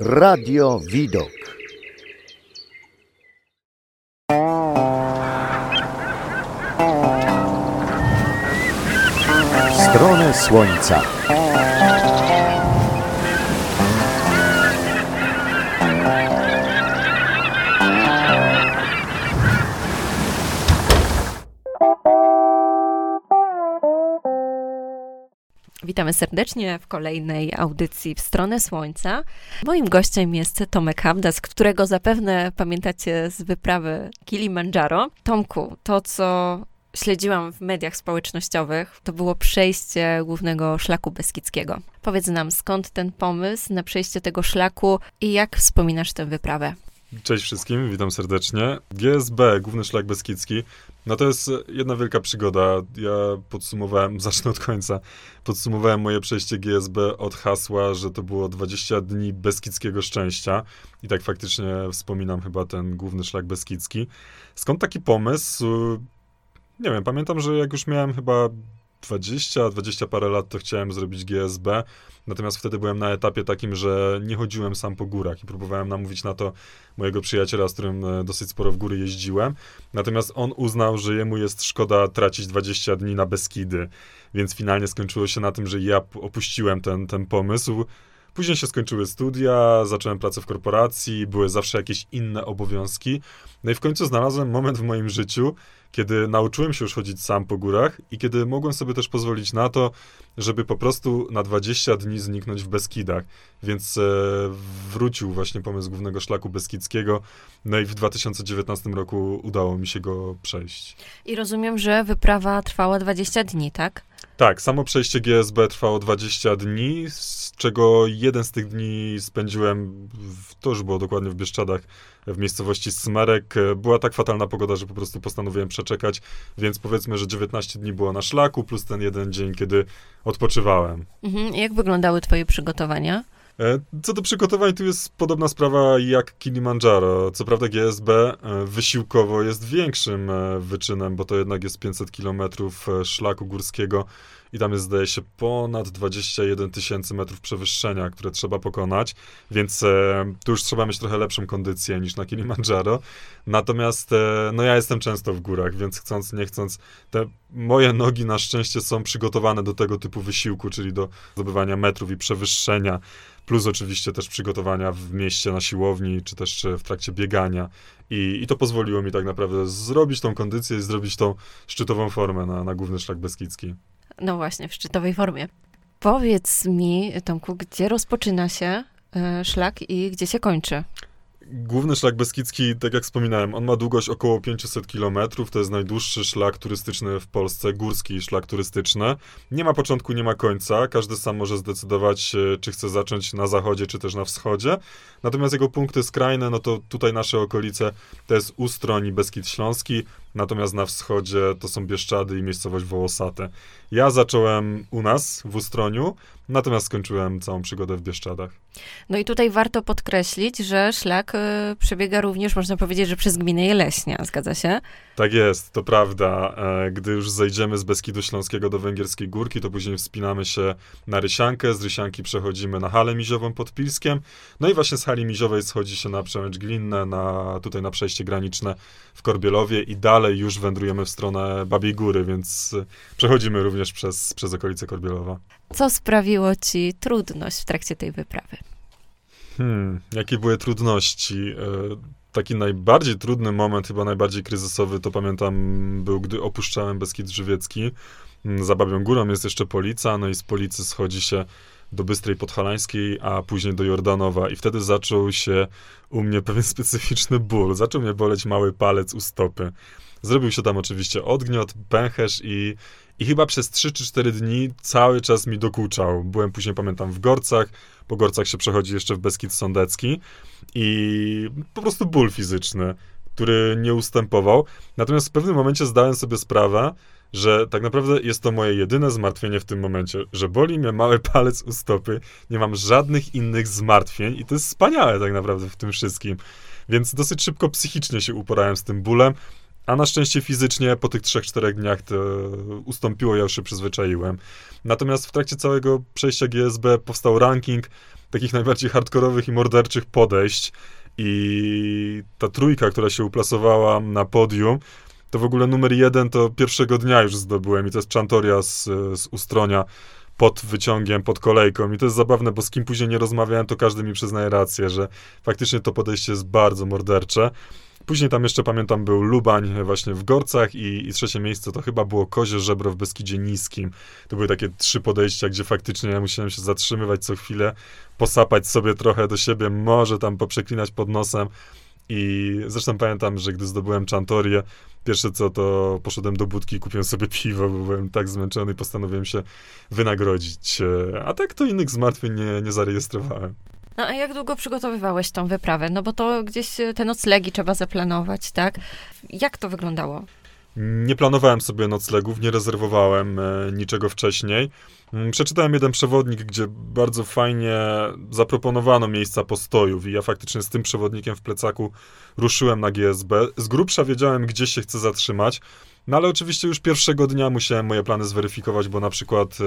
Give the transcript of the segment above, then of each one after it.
Radio Widok. W stronę Słońca. Witamy serdecznie w kolejnej audycji W stronę Słońca. Moim gościem jest Tomek Hamdas, którego zapewne pamiętacie z wyprawy Kilimandżaro. Tomku, to co śledziłam w mediach społecznościowych, to było przejście Głównego Szlaku Beskidzkiego. Powiedz nam, skąd ten pomysł na przejście tego szlaku i jak wspominasz tę wyprawę? Cześć wszystkim, witam serdecznie. GSB, Główny Szlak Beskidzki, no to jest jedna wielka przygoda. Ja zacznę od końca, podsumowałem moje przejście GSB od hasła, że to było 20 dni beskidzkiego szczęścia. I tak faktycznie wspominam chyba ten Główny Szlak Beskidzki. Skąd taki pomysł? Nie wiem, pamiętam, że jak już miałem chyba 20 parę lat, to chciałem zrobić GSB, natomiast wtedy byłem na etapie takim, że nie chodziłem sam po górach i próbowałem namówić na to mojego przyjaciela, z którym dosyć sporo w góry jeździłem, natomiast on uznał, że jemu jest szkoda tracić 20 dni na Beskidy, więc finalnie skończyło się na tym, że ja opuściłem ten pomysł. Później się skończyły studia, zacząłem pracę w korporacji, były zawsze jakieś inne obowiązki. No i w końcu znalazłem moment w moim życiu, kiedy nauczyłem się już chodzić sam po górach i kiedy mogłem sobie też pozwolić na to, żeby po prostu na 20 dni zniknąć w Beskidach. Więc wrócił właśnie pomysł Głównego Szlaku Beskidzkiego, no i w 2019 roku udało mi się go przejść. I rozumiem, że wyprawa trwała 20 dni, tak? Tak, samo przejście GSB trwało 20 dni, z czego jeden z tych dni spędziłem, to już było dokładnie w Bieszczadach, w miejscowości Smerek. Była tak fatalna pogoda, że po prostu postanowiłem przeczekać, więc powiedzmy, że 19 dni było na szlaku, plus ten jeden dzień, kiedy odpoczywałem. Jak wyglądały twoje przygotowania? Co do przygotowań, tu jest podobna sprawa jak Kilimandżaro. Co prawda GSB wysiłkowo jest większym wyczynem, bo to jednak jest 500 km szlaku górskiego i tam jest, zdaje się, ponad 21 000 metrów przewyższenia, które trzeba pokonać, więc tu już trzeba mieć trochę lepszą kondycję niż na Kilimandżaro. Natomiast no ja jestem często w górach, więc chcąc, nie chcąc, te moje nogi na szczęście są przygotowane do tego typu wysiłku, czyli do zdobywania metrów i przewyższenia, plus oczywiście też przygotowania w mieście na siłowni, czy też w trakcie biegania. I to pozwoliło mi tak naprawdę zrobić tą kondycję i zrobić tą szczytową formę na Główny Szlak Beskidzki. No właśnie, w szczytowej formie. Powiedz mi, Tomku, gdzie rozpoczyna się szlak i gdzie się kończy? Główny Szlak Beskidzki, tak jak wspominałem, on ma długość około 500 km, to jest najdłuższy szlak turystyczny w Polsce, górski szlak turystyczny. Nie ma początku, nie ma końca, każdy sam może zdecydować, czy chce zacząć na zachodzie, czy też na wschodzie. Natomiast jego punkty skrajne, no to tutaj nasze okolice, to jest Ustroń i Beskid Śląski, natomiast na wschodzie to są Bieszczady i miejscowość Wołosate. Ja zacząłem u nas w Ustroniu, natomiast skończyłem całą przygodę w Bieszczadach. No i tutaj warto podkreślić, że szlak przebiega również, można powiedzieć, że przez gminę Jeleśnia, zgadza się? Tak jest, to prawda. Gdy już zejdziemy z Beskidu Śląskiego do Węgierskiej Górki, to później wspinamy się na Rysiankę, z Rysianki przechodzimy na Halę Miziową pod Pilskiem, no i właśnie z Hali Miziowej schodzi się na Przemęcz-Glinne, tutaj na przejście graniczne w Korbielowie i dalej już wędrujemy w stronę Babiej Góry, więc przechodzimy również przez okolice Korbielowa. Co sprawiło ci trudność w trakcie tej wyprawy? Jakie były trudności? Taki najbardziej trudny moment, chyba najbardziej kryzysowy, to pamiętam, był, gdy opuszczałem Beskid Żywiecki. Za Babią Górą jest jeszcze Polica, no i z Policy schodzi się do Bystrej Podhalańskiej, a później do Jordanowa. I wtedy zaczął się u mnie pewien specyficzny ból. Zaczął mnie boleć mały palec u stopy. Zrobił się tam oczywiście odgniot, pęcherz i chyba przez 3 czy 4 dni cały czas mi dokuczał. Byłem później, pamiętam, w Gorcach. Po Gorcach się przechodzi jeszcze w Beskid Sądecki i po prostu ból fizyczny, który nie ustępował. Natomiast w pewnym momencie zdałem sobie sprawę, że tak naprawdę jest to moje jedyne zmartwienie w tym momencie, że boli mnie mały palec u stopy, nie mam żadnych innych zmartwień i to jest wspaniałe tak naprawdę w tym wszystkim. Więc dosyć szybko psychicznie się uporałem z tym bólem, a na szczęście fizycznie po tych 3-4 dniach to ustąpiło, ja już się przyzwyczaiłem. Natomiast w trakcie całego przejścia GSB powstał ranking takich najbardziej hardkorowych i morderczych podejść i ta trójka, która się uplasowała na podium, to w ogóle numer jeden to pierwszego dnia już zdobyłem i to jest Chantoria z Ustronia pod wyciągiem, pod kolejką i to jest zabawne, bo z kim później nie rozmawiałem, to każdy mi przyznaje rację, że faktycznie to podejście jest bardzo mordercze. Później tam jeszcze, pamiętam, był Lubań właśnie w Gorcach i trzecie miejsce to chyba było Kozie Żebro w Beskidzie Niskim. To były takie trzy podejścia, gdzie faktycznie ja musiałem się zatrzymywać co chwilę, posapać sobie trochę do siebie, może tam poprzeklinać pod nosem. I zresztą pamiętam, że gdy zdobyłem Chantorię, pierwsze co to poszedłem do budki i kupiłem sobie piwo, bo byłem tak zmęczony i postanowiłem się wynagrodzić. A tak to innych zmartwień nie zarejestrowałem. No a jak długo przygotowywałeś tą wyprawę? No bo to gdzieś te noclegi trzeba zaplanować, tak? Jak to wyglądało? Nie planowałem sobie noclegów, nie rezerwowałem niczego wcześniej. Przeczytałem jeden przewodnik, gdzie bardzo fajnie zaproponowano miejsca postojów i ja faktycznie z tym przewodnikiem w plecaku ruszyłem na GSB. Z grubsza wiedziałem, gdzie się chcę zatrzymać. No ale oczywiście już pierwszego dnia musiałem moje plany zweryfikować, bo na przykład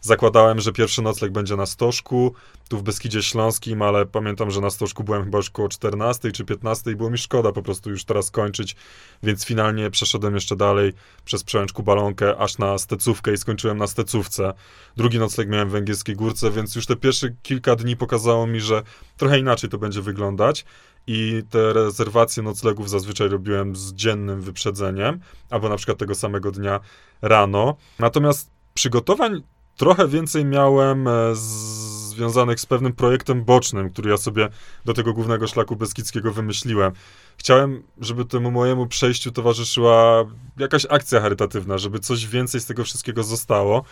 zakładałem, że pierwszy nocleg będzie na Stożku, tu w Beskidzie Śląskim, ale pamiętam, że na Stożku byłem chyba już około 14 czy 15 i było mi szkoda po prostu już teraz kończyć, więc finalnie przeszedłem jeszcze dalej przez Przełęcz-Kubalonkę aż na Stecówkę i skończyłem na Stecówce. Drugi nocleg miałem w Węgierskiej Górce, więc już te pierwsze kilka dni pokazało mi, że trochę inaczej to będzie wyglądać. I te rezerwacje noclegów zazwyczaj robiłem z dziennym wyprzedzeniem, albo na przykład tego samego dnia rano. Natomiast przygotowań trochę więcej miałem związanych z pewnym projektem bocznym, który ja sobie do tego Głównego Szlaku Beskidzkiego wymyśliłem. Chciałem, żeby temu mojemu przejściu towarzyszyła jakaś akcja charytatywna, żeby coś więcej z tego wszystkiego zostało.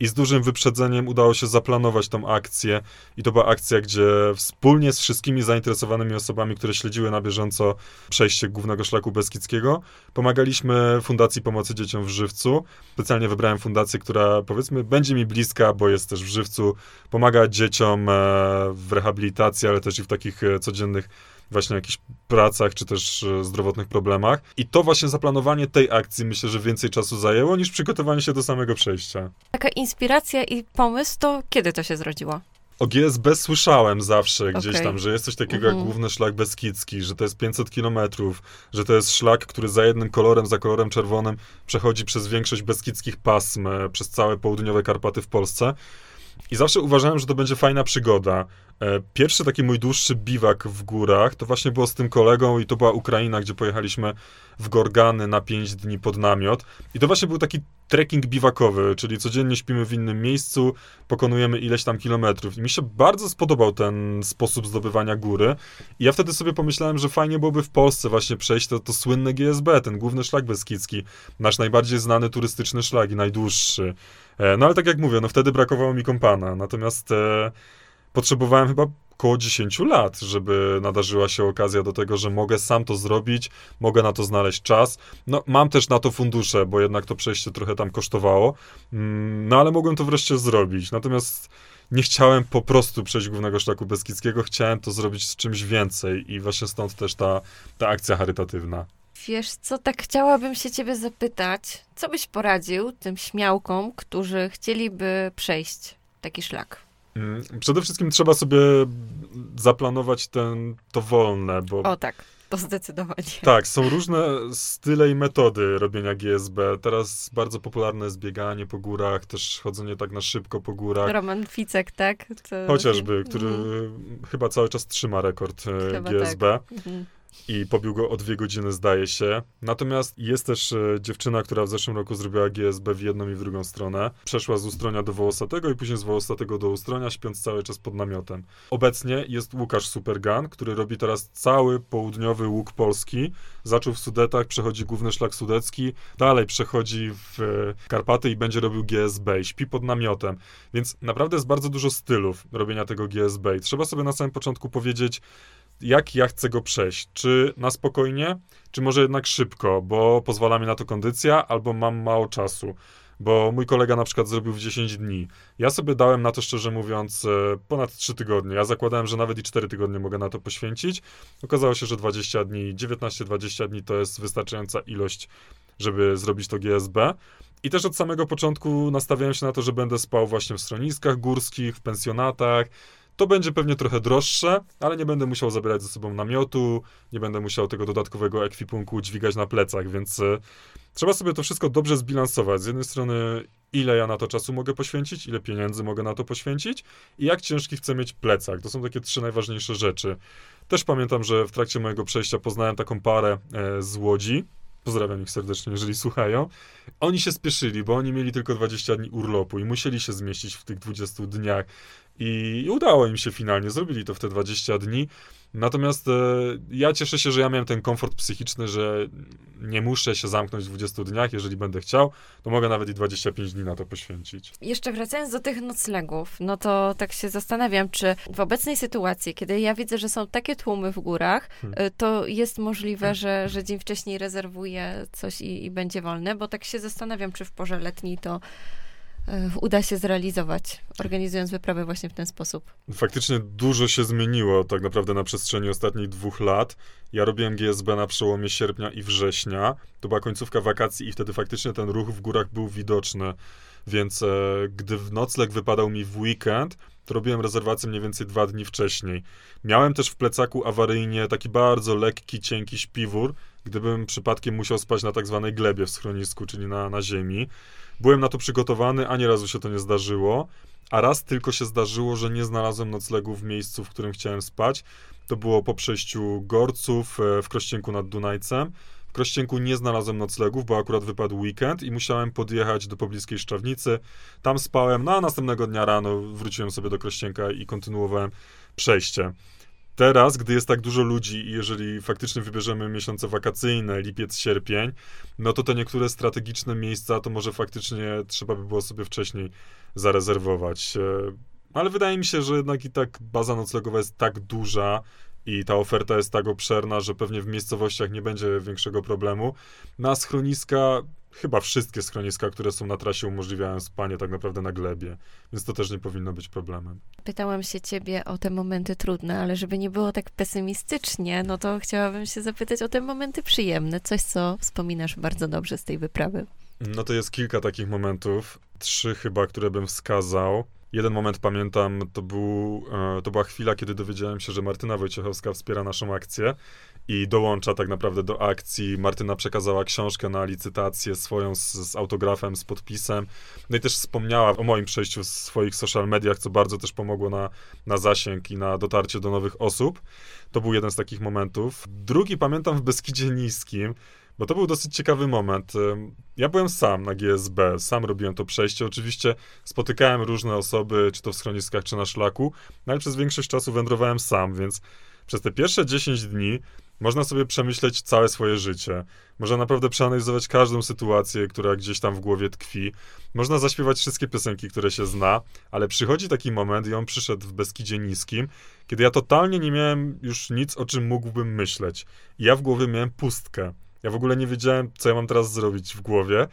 I z dużym wyprzedzeniem udało się zaplanować tą akcję i to była akcja, gdzie wspólnie z wszystkimi zainteresowanymi osobami, które śledziły na bieżąco przejście Głównego Szlaku Beskidzkiego, pomagaliśmy Fundacji Pomocy Dzieciom w Żywcu. Specjalnie wybrałem fundację, która, powiedzmy, będzie mi bliska, bo jest też w Żywcu, pomaga dzieciom w rehabilitacji, ale też i w takich codziennych właśnie jakichś pracach, czy też zdrowotnych problemach. I to właśnie zaplanowanie tej akcji, myślę, że więcej czasu zajęło, niż przygotowanie się do samego przejścia. Taka inspiracja i pomysł, to kiedy to się zrodziło? O GSB słyszałem zawsze gdzieś tam, że jest coś takiego jak Główny Szlak Beskidzki, że to jest 500 kilometrów, że to jest szlak, który za jednym kolorem, za kolorem czerwonym przechodzi przez większość beskidzkich pasm, przez całe południowe Karpaty w Polsce. I zawsze uważałem, że to będzie fajna przygoda. Pierwszy taki mój dłuższy biwak w górach to właśnie było z tym kolegą i to była Ukraina, gdzie pojechaliśmy w Gorgany na 5 dni pod namiot. I to właśnie był taki trekking biwakowy, czyli codziennie śpimy w innym miejscu, pokonujemy ileś tam kilometrów. I mi się bardzo spodobał ten sposób zdobywania góry. I ja wtedy sobie pomyślałem, że fajnie byłoby w Polsce właśnie przejść to słynne GSB, ten Główny Szlak Beskidzki, nasz najbardziej znany turystyczny szlak i najdłuższy. No ale tak jak mówię, no wtedy brakowało mi kompana, natomiast potrzebowałem chyba około 10 lat, żeby nadarzyła się okazja do tego, że mogę sam to zrobić, mogę na to znaleźć czas. No, mam też na to fundusze, bo jednak to przejście trochę tam kosztowało, no ale mogłem to wreszcie zrobić. Natomiast nie chciałem po prostu przejść Głównego Szlaku Beskidzkiego, chciałem to zrobić z czymś więcej i właśnie stąd też ta akcja charytatywna. Wiesz co, tak chciałabym się ciebie zapytać, co byś poradził tym śmiałkom, którzy chcieliby przejść taki szlak? Przede wszystkim trzeba sobie zaplanować to wolne, bo... O tak, to zdecydowanie. Tak, są różne style i metody robienia GSB. Teraz bardzo popularne jest bieganie po górach, też chodzenie tak na szybko po górach. Roman Ficek, tak? To... Chociażby, który chyba cały czas trzyma rekord chyba GSB. Tak. I pobił go o 2 godziny, zdaje się. Natomiast jest też dziewczyna, która w zeszłym roku zrobiła GSB w jedną i w drugą stronę. Przeszła z Ustronia do Wołosatego i później z Wołosatego do Ustronia, śpiąc cały czas pod namiotem. Obecnie jest Łukasz Supergan, który robi teraz cały południowy łuk Polski. Zaczął w Sudetach, przechodzi Główny Szlak Sudecki, dalej przechodzi w Karpaty i będzie robił GSB. I śpi pod namiotem. Więc naprawdę jest bardzo dużo stylów robienia tego GSB. I trzeba sobie na samym początku powiedzieć, jak ja chcę go przejść, czy na spokojnie, czy może jednak szybko, bo pozwala mi na to kondycja, albo mam mało czasu, bo mój kolega na przykład zrobił w 10 dni. Ja sobie dałem na to, szczerze mówiąc, ponad 3 tygodnie. Ja zakładałem, że nawet i 4 tygodnie mogę na to poświęcić. Okazało się, że 20 dni, 19-20 dni to jest wystarczająca ilość, żeby zrobić to GSB. I też od samego początku nastawiałem się na to, że będę spał właśnie w schroniskach górskich, w pensjonatach, To będzie pewnie trochę droższe, ale nie będę musiał zabierać ze sobą namiotu, nie będę musiał tego dodatkowego ekwipunku dźwigać na plecach, więc trzeba sobie to wszystko dobrze zbilansować. Z jednej strony, ile ja na to czasu mogę poświęcić, ile pieniędzy mogę na to poświęcić i jak ciężki chcę mieć plecak. To są takie trzy najważniejsze rzeczy. Też pamiętam, że w trakcie mojego przejścia poznałem taką parę z Łodzi. Pozdrawiam ich serdecznie, jeżeli słuchają. Oni się spieszyli, bo oni mieli tylko 20 dni urlopu i musieli się zmieścić w tych 20 dniach. I udało im się finalnie, zrobili to w te 20 dni. Natomiast ja cieszę się, że ja miałem ten komfort psychiczny, że nie muszę się zamknąć w 20 dniach. Jeżeli będę chciał, to mogę nawet i 25 dni na to poświęcić. Jeszcze wracając do tych noclegów, no to tak się zastanawiam, czy w obecnej sytuacji, kiedy ja widzę, że są takie tłumy w górach, to jest możliwe, że dzień wcześniej rezerwuję coś i będzie wolne, bo tak się zastanawiam, czy w porze letniej to uda się zrealizować, organizując wyprawę właśnie w ten sposób. Faktycznie dużo się zmieniło tak naprawdę na przestrzeni ostatnich 2 lat. Ja robiłem GSB na przełomie sierpnia i września. To była końcówka wakacji i wtedy faktycznie ten ruch w górach był widoczny. Więc gdy nocleg wypadał mi w weekend, to robiłem rezerwację mniej więcej 2 dni wcześniej. Miałem też w plecaku awaryjnie taki bardzo lekki, cienki śpiwór, gdybym przypadkiem musiał spać na tak zwanej glebie w schronisku, czyli na ziemi. Byłem na to przygotowany, ani razu się to nie zdarzyło, a raz tylko się zdarzyło, że nie znalazłem noclegu w miejscu, w którym chciałem spać. To było po przejściu Gorców w Krościenku nad Dunajcem. W Krościenku nie znalazłem noclegów, bo akurat wypadł weekend i musiałem podjechać do pobliskiej Szczawnicy. Tam spałem, no a następnego dnia rano wróciłem sobie do Krościenka i kontynuowałem przejście. Teraz, gdy jest tak dużo ludzi i jeżeli faktycznie wybierzemy miesiące wakacyjne, lipiec, sierpień, no to te niektóre strategiczne miejsca to może faktycznie trzeba by było sobie wcześniej zarezerwować. Ale wydaje mi się, że jednak i tak baza noclegowa jest tak duża i ta oferta jest tak obszerna, że pewnie w miejscowościach nie będzie większego problemu. Na schroniska, chyba wszystkie schroniska, które są na trasie, umożliwiają spanie tak naprawdę na glebie, więc to też nie powinno być problemem. Pytałam się ciebie o te momenty trudne, ale żeby nie było tak pesymistycznie, no to chciałabym się zapytać o te momenty przyjemne, coś co wspominasz bardzo dobrze z tej wyprawy. No to jest kilka takich momentów, 3 chyba, które bym wskazał. Jeden moment pamiętam, to była chwila, kiedy dowiedziałem się, że Martyna Wojciechowska wspiera naszą akcję i dołącza tak naprawdę do akcji. Martyna przekazała książkę na licytację swoją z autografem, z podpisem. No i też wspomniała o moim przejściu w swoich social mediach, co bardzo też pomogło na zasięg i na dotarcie do nowych osób. To był jeden z takich momentów. Drugi pamiętam w Beskidzie Niskim, bo to był dosyć ciekawy moment. Ja byłem sam na GSB, sam robiłem to przejście. Oczywiście spotykałem różne osoby, czy to w schroniskach, czy na szlaku, no ale przez większość czasu wędrowałem sam, więc przez te pierwsze 10 dni można sobie przemyśleć całe swoje życie. Można naprawdę przeanalizować każdą sytuację, która gdzieś tam w głowie tkwi. Można zaśpiewać wszystkie piosenki, które się zna, ale przychodzi taki moment i on przyszedł w Beskidzie Niskim, kiedy ja totalnie nie miałem już nic, o czym mógłbym myśleć. Ja w głowie miałem pustkę. Ja w ogóle nie wiedziałem, co ja mam teraz zrobić w głowie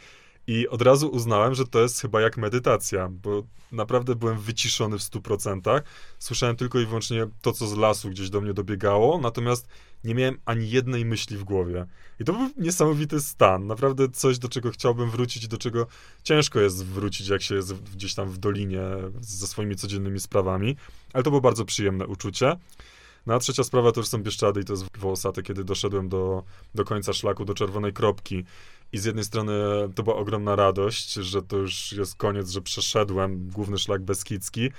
i od razu uznałem, że to jest chyba jak medytacja, bo naprawdę byłem wyciszony w 100%. Słyszałem tylko i wyłącznie to, co z lasu gdzieś do mnie dobiegało, natomiast nie miałem ani jednej myśli w głowie. I to był niesamowity stan, naprawdę coś, do czego chciałbym wrócić i do czego ciężko jest wrócić, jak się jest gdzieś tam w dolinie ze swoimi codziennymi sprawami, ale to było bardzo przyjemne uczucie. No a trzecia sprawa to już są Bieszczady i to jest Wołosate, kiedy doszedłem do końca szlaku, do czerwonej kropki. I z jednej strony to była ogromna radość, że to już jest koniec, że przeszedłem Główny Szlak Beskidzki,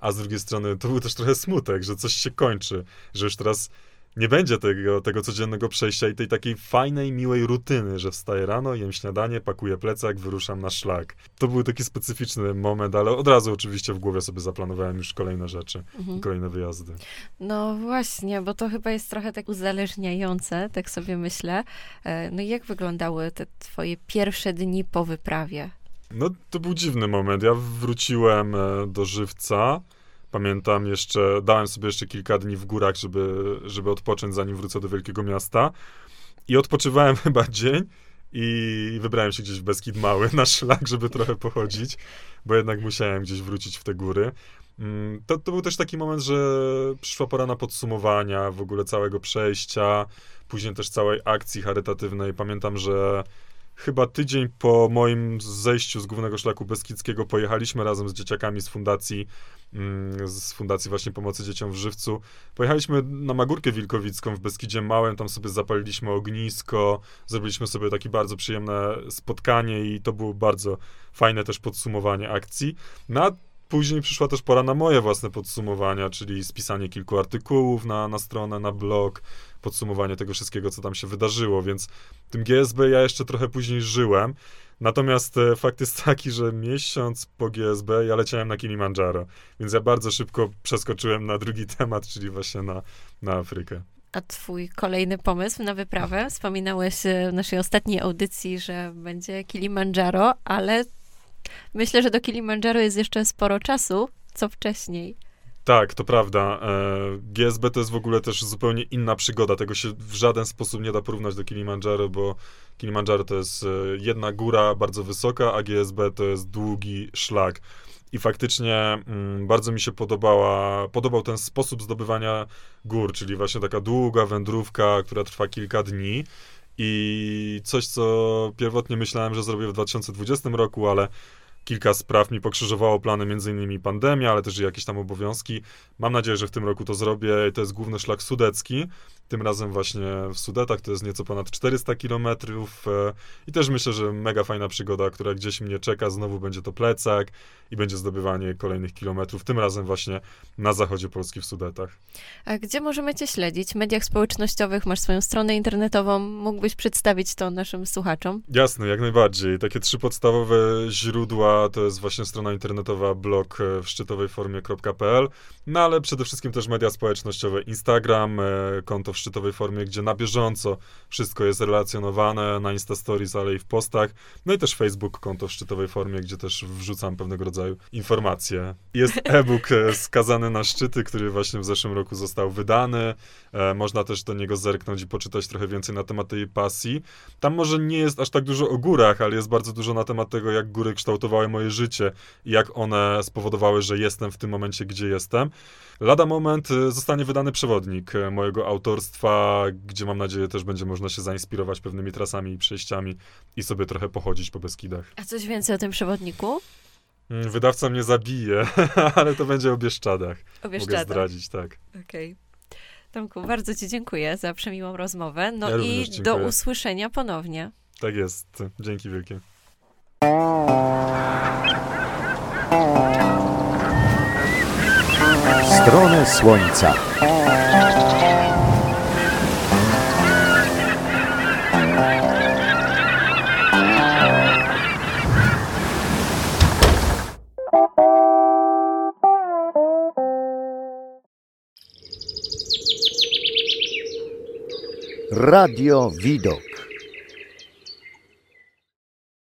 a z drugiej strony to był też trochę smutek, że coś się kończy, że już teraz nie będzie tego codziennego przejścia i tej takiej fajnej, miłej rutyny, że wstaję rano, jem śniadanie, pakuję plecak, wyruszam na szlak. To był taki specyficzny moment, ale od razu oczywiście w głowie sobie zaplanowałem już kolejne rzeczy, kolejne wyjazdy. No właśnie, bo to chyba jest trochę tak uzależniające, tak sobie myślę. No i jak wyglądały te twoje pierwsze dni po wyprawie? No to był dziwny moment. Ja wróciłem do Żywca. Pamiętam jeszcze, dałem sobie jeszcze kilka dni w górach, żeby odpocząć, zanim wrócę do Wielkiego Miasta. I odpoczywałem chyba dzień i wybrałem się gdzieś w Beskid Mały na szlak, żeby trochę pochodzić, bo jednak musiałem gdzieś wrócić w te góry. To był też taki moment, że przyszła pora na podsumowania w ogóle całego przejścia, później też całej akcji charytatywnej. Pamiętam, że chyba tydzień po moim zejściu z Głównego Szlaku Beskidzkiego pojechaliśmy razem z dzieciakami z fundacji właśnie Pomocy Dzieciom w Żywcu. Pojechaliśmy na Magórkę Wilkowicką w Beskidzie Małym, tam sobie zapaliliśmy ognisko, zrobiliśmy sobie takie bardzo przyjemne spotkanie i to było bardzo fajne też podsumowanie akcji. Później przyszła też pora na moje własne podsumowania, czyli spisanie kilku artykułów na stronę, na blog, podsumowanie tego wszystkiego, co tam się wydarzyło, więc tym GSB ja jeszcze trochę później żyłem. Natomiast fakt jest taki, że miesiąc po GSB ja leciałem na Kilimandżaro, więc ja bardzo szybko przeskoczyłem na drugi temat, czyli właśnie na Afrykę. A twój kolejny pomysł na wyprawę? Wspominałeś w naszej ostatniej audycji, że będzie Kilimandżaro, ale myślę, że do Kilimandżaro jest jeszcze sporo czasu, co wcześniej. Tak, to prawda. GSB to jest w ogóle też zupełnie inna przygoda. Tego się w żaden sposób nie da porównać do Kilimandżaro, bo Kilimandżaro to jest jedna góra bardzo wysoka, a GSB to jest długi szlak. I faktycznie bardzo mi się podobał ten sposób zdobywania gór, czyli właśnie taka długa wędrówka, która trwa kilka dni. I coś, co pierwotnie myślałem, że zrobię w 2020 roku, ale kilka spraw mi pokrzyżowało plany, m.in. pandemia, ale też jakieś tam obowiązki. Mam nadzieję, że w tym roku to zrobię. To jest Główny Szlak Sudecki, tym razem właśnie w Sudetach, to jest nieco ponad 400 km. I też myślę, że mega fajna przygoda, która gdzieś mnie czeka. Znowu będzie to plecak i będzie zdobywanie kolejnych kilometrów, tym razem właśnie na zachodzie Polski w Sudetach. A gdzie możemy cię śledzić? W mediach społecznościowych masz swoją stronę internetową. Mógłbyś przedstawić to naszym słuchaczom? Jasne, jak najbardziej. Takie trzy podstawowe źródła to jest właśnie strona internetowa, blog w szczytowej formie.pl, no ale przede wszystkim też media społecznościowe, Instagram, konto w szczytowej formie, gdzie na bieżąco wszystko jest relacjonowane na Insta Stories, ale i w postach. No i też Facebook, konto w szczytowej formie, gdzie też wrzucam pewnego rodzaju informacje. Jest e-book Skazany na szczyty, który właśnie w zeszłym roku został wydany. Można też do niego zerknąć i poczytać trochę więcej na temat tej pasji. Tam może nie jest aż tak dużo o górach, ale jest bardzo dużo na temat tego, jak góry kształtowały moje życie i jak one spowodowały, że jestem w tym momencie, gdzie jestem. Lada moment zostanie wydany przewodnik mojego autorstwa, gdzie mam nadzieję też będzie można się zainspirować pewnymi trasami i przejściami i sobie trochę pochodzić po Beskidach. A coś więcej o tym przewodniku? Wydawca mnie zabije, ale to będzie o Bieszczadach. O Bieszczadach. Mogę zdradzić, tak. Okej. Tomku, bardzo ci dziękuję za przemiłą rozmowę. No ja również dziękuję. Do usłyszenia ponownie. Tak jest. Dzięki wielkie. W stronę Słońca. Radio Widok.